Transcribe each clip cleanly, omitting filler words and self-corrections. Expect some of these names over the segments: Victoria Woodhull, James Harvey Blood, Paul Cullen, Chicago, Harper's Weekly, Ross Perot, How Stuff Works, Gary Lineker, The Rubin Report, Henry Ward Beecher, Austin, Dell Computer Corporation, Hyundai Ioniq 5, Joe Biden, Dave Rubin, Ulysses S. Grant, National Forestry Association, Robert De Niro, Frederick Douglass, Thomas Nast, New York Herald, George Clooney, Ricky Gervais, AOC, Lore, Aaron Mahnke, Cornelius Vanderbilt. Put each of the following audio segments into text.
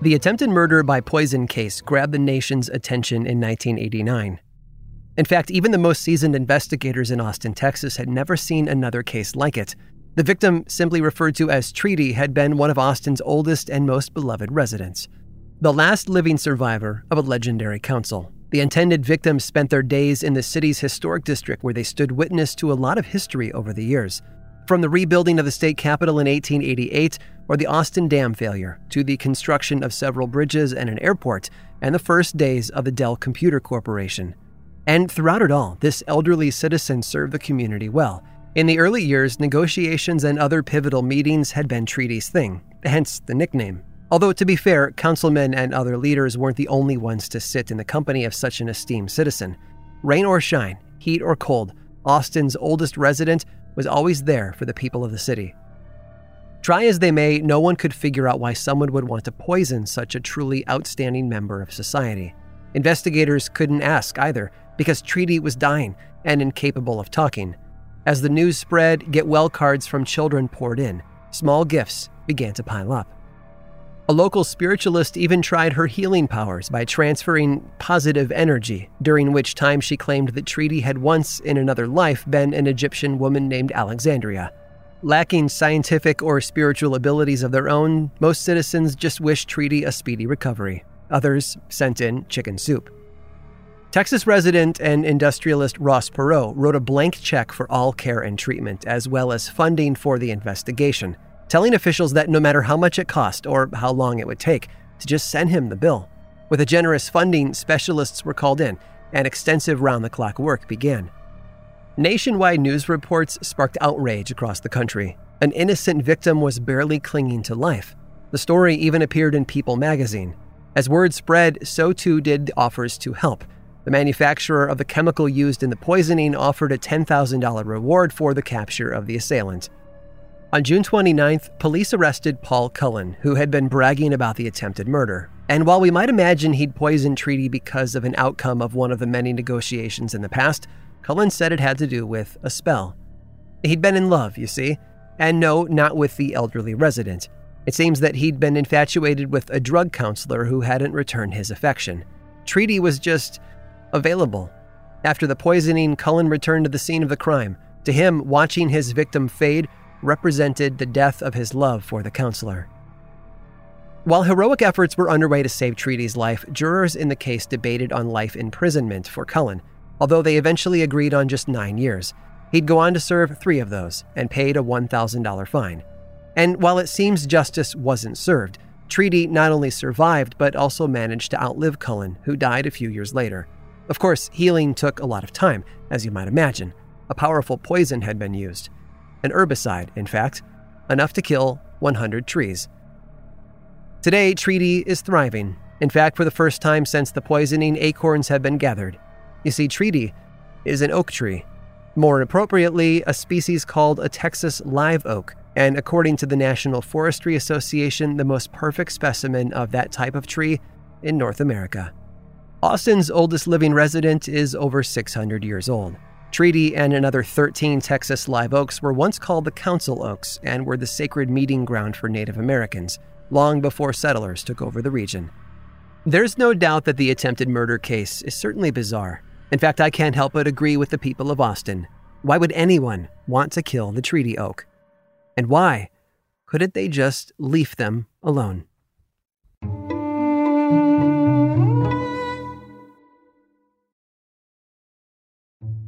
The attempted murder by poison case grabbed the nation's attention in 1989. In fact, even the most seasoned investigators in Austin, Texas, had never seen another case like it. The victim, simply referred to as Treaty, had been one of Austin's oldest and most beloved residents, the last living survivor of a legendary council. The intended victims spent their days in the city's historic district, where they stood witness to a lot of history over the years. From the rebuilding of the state capitol in 1888, or the Austin Dam failure, to the construction of several bridges and an airport, and the first days of the Dell Computer Corporation. And throughout it all, this elderly citizen served the community well. In the early years, negotiations and other pivotal meetings had been Treaty's thing, hence the nickname. Although, to be fair, councilmen and other leaders weren't the only ones to sit in the company of such an esteemed citizen. Rain or shine, heat or cold, Austin's oldest resident was always there for the people of the city. Try as they may, no one could figure out why someone would want to poison such a truly outstanding member of society. Investigators couldn't ask either, because Treaty was dying and incapable of talking. As the news spread, get-well cards from children poured in. Small gifts began to pile up. A local spiritualist even tried her healing powers by transferring positive energy, during which time she claimed that Treaty had once, in another life, been an Egyptian woman named Alexandria. Lacking scientific or spiritual abilities of their own, most citizens just wished Treaty a speedy recovery. Others sent in chicken soup. Texas resident and industrialist Ross Perot wrote a blank check for all care and treatment, as well as funding for the investigation, telling officials that no matter how much it cost or how long it would take, to just send him the bill. With a generous funding, specialists were called in, and extensive round-the-clock work began. Nationwide news reports sparked outrage across the country. An innocent victim was barely clinging to life. The story even appeared in People magazine. As word spread, so too did the offers to help. The manufacturer of the chemical used in the poisoning offered a $10,000 reward for the capture of the assailant. On June 29th, police arrested Paul Cullen, who had been bragging about the attempted murder. And while we might imagine he'd poisoned Treaty because of an outcome of one of the many negotiations in the past, Cullen said it had to do with a spell. He'd been in love, you see. And no, not with the elderly resident. It seems that he'd been infatuated with a drug counselor who hadn't returned his affection. Treaty was just available. After the poisoning, Cullen returned to the scene of the crime. To him, watching his victim fade represented the death of his love for the counselor. While heroic efforts were underway to save Treaty's life, jurors in the case debated on life imprisonment for Cullen, although they eventually agreed on just 9 years. He'd go on to serve 3 of those and paid a $1,000 fine. And while it seems justice wasn't served, Treaty not only survived, but also managed to outlive Cullen, who died a few years later. Of course, healing took a lot of time, as you might imagine. A powerful poison had been used. An herbicide, in fact, enough to kill 100 trees. Today, Treaty is thriving. In fact, for the first time since the poisoning, acorns have been gathered. You see, Treaty is an oak tree. More appropriately, a species called a Texas live oak, and according to the National Forestry Association, the most perfect specimen of that type of tree in North America. Austin's oldest living resident is over 600 years old. Treaty and another 13 Texas live oaks were once called the Council Oaks and were the sacred meeting ground for Native Americans, long before settlers took over the region. There's no doubt that the attempted murder case is certainly bizarre. In fact, I can't help but agree with the people of Austin. Why would anyone want to kill the treaty oak? And why couldn't they just leave them alone?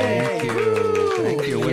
Thank you. Woo! Thank you. When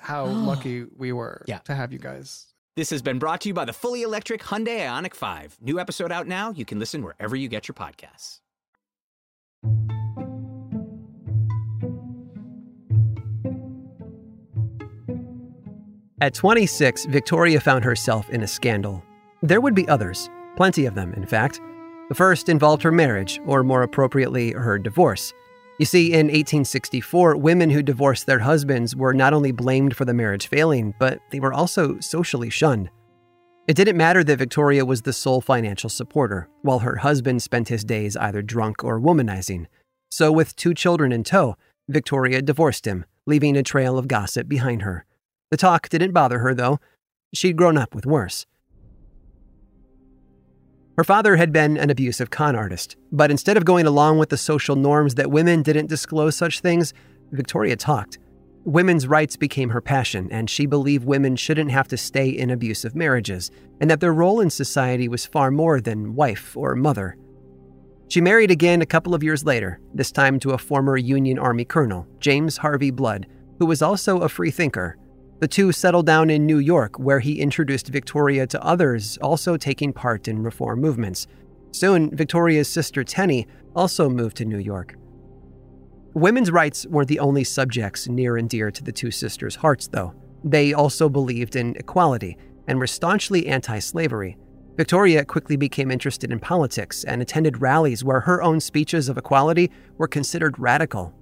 how lucky we were to have you guys. This has been brought to you by the fully electric Hyundai Ioniq 5. New episode out now. You can listen wherever you get your podcasts. At 26, Victoria found herself in a scandal. There would be others, plenty of them, in fact. The first involved her marriage, or more appropriately, her divorce. You see, in 1864, women who divorced their husbands were not only blamed for the marriage failing, but they were also socially shunned. It didn't matter that Victoria was the sole financial supporter, while her husband spent his days either drunk or womanizing. So with 2 children in tow, Victoria divorced him, leaving a trail of gossip behind her. The talk didn't bother her, though. She'd grown up with worse. Her father had been an abusive con artist, but instead of going along with the social norms that women didn't disclose such things, Victoria talked. Women's rights became her passion, and she believed women shouldn't have to stay in abusive marriages, and that their role in society was far more than wife or mother. She married again a couple of years later, this time to a former Union Army colonel, James Harvey Blood, who was also a free thinker. The two settled down in New York, where he introduced Victoria to others also taking part in reform movements. Soon, Victoria's sister Tenny also moved to New York. Women's rights weren't the only subjects near and dear to the two sisters' hearts, though. They also believed in equality and were staunchly anti-slavery. Victoria quickly became interested in politics and attended rallies where her own speeches of equality were considered radical.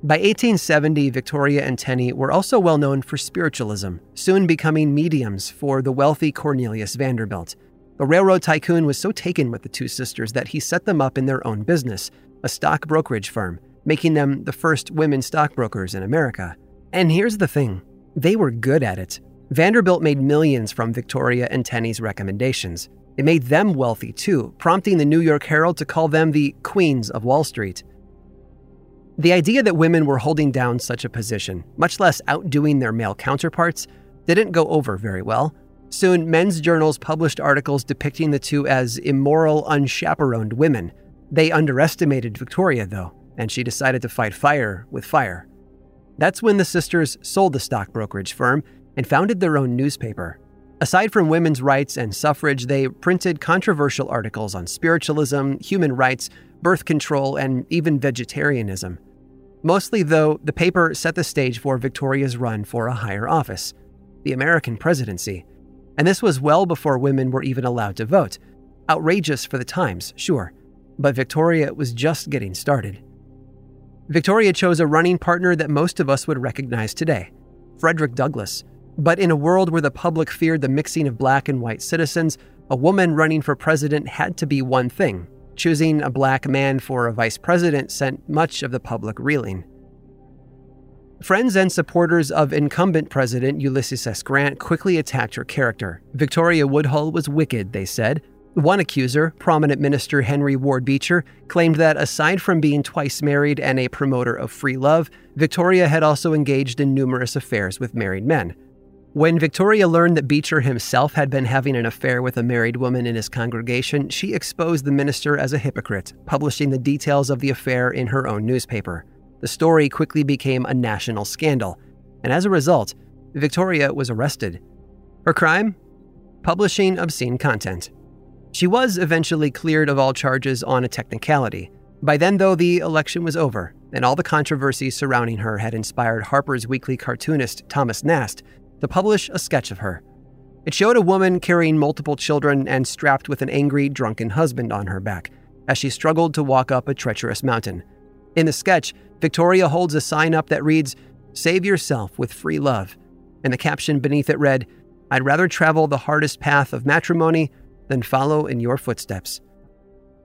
By 1870, Victoria and Tenny were also well known for spiritualism, soon becoming mediums for the wealthy Cornelius Vanderbilt. The railroad tycoon was so taken with the two sisters that he set them up in their own business, a stock brokerage firm, making them the first women stockbrokers in America. And here's the thing, they were good at it. Vanderbilt made millions from Victoria and Tenny's recommendations. It made them wealthy too, prompting the New York Herald to call them the Queens of Wall Street. The idea that women were holding down such a position, much less outdoing their male counterparts, didn't go over very well. Soon, men's journals published articles depicting the two as immoral, unchaperoned women. They underestimated Victoria, though, and she decided to fight fire with fire. That's when the sisters sold the stock brokerage firm and founded their own newspaper. Aside from women's rights and suffrage, they printed controversial articles on spiritualism, human rights, birth control, and even vegetarianism. Mostly, though, the paper set the stage for Victoria's run for a higher office, the American presidency. And this was well before women were even allowed to vote. Outrageous for the times, sure, but Victoria was just getting started. Victoria chose a running partner that most of us would recognize today, Frederick Douglass. But in a world where the public feared the mixing of black and white citizens, a woman running for president had to be one thing. Choosing a black man for a vice president sent much of the public reeling. Friends and supporters of incumbent president Ulysses S. Grant quickly attacked her character. Victoria Woodhull was wicked, they said. One accuser, prominent minister Henry Ward Beecher, claimed that aside from being twice married and a promoter of free love, Victoria had also engaged in numerous affairs with married men. When Victoria learned that Beecher himself had been having an affair with a married woman in his congregation, she exposed the minister as a hypocrite, publishing the details of the affair in her own newspaper. The story quickly became a national scandal, and as a result, Victoria was arrested. Her crime? Publishing obscene content. She was eventually cleared of all charges on a technicality. By then, though, the election was over, and all the controversy surrounding her had inspired Harper's Weekly cartoonist Thomas Nast to publish a sketch of her. It showed a woman carrying multiple children and strapped with an angry, drunken husband on her back as she struggled to walk up a treacherous mountain. In the sketch, Victoria holds a sign up that reads, "Save yourself with free love," and the caption beneath it read, "I'd rather travel the hardest path of matrimony than follow in your footsteps."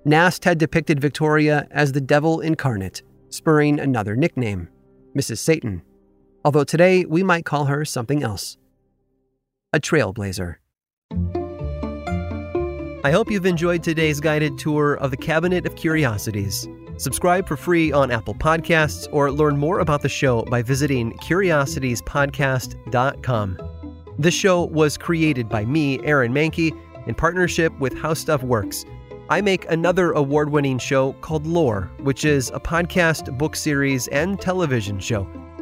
Nast had depicted Victoria as the devil incarnate, spurring another nickname, Mrs. Satan. Although today, we might call her something else. A trailblazer. I hope you've enjoyed today's guided tour of the Cabinet of Curiosities. Subscribe for free on Apple Podcasts or learn more about the show by visiting curiositiespodcast.com. This show was created by me, Aaron Mahnke, in partnership with How Stuff Works. I make another award-winning show called Lore, which is a podcast, book series, and television show.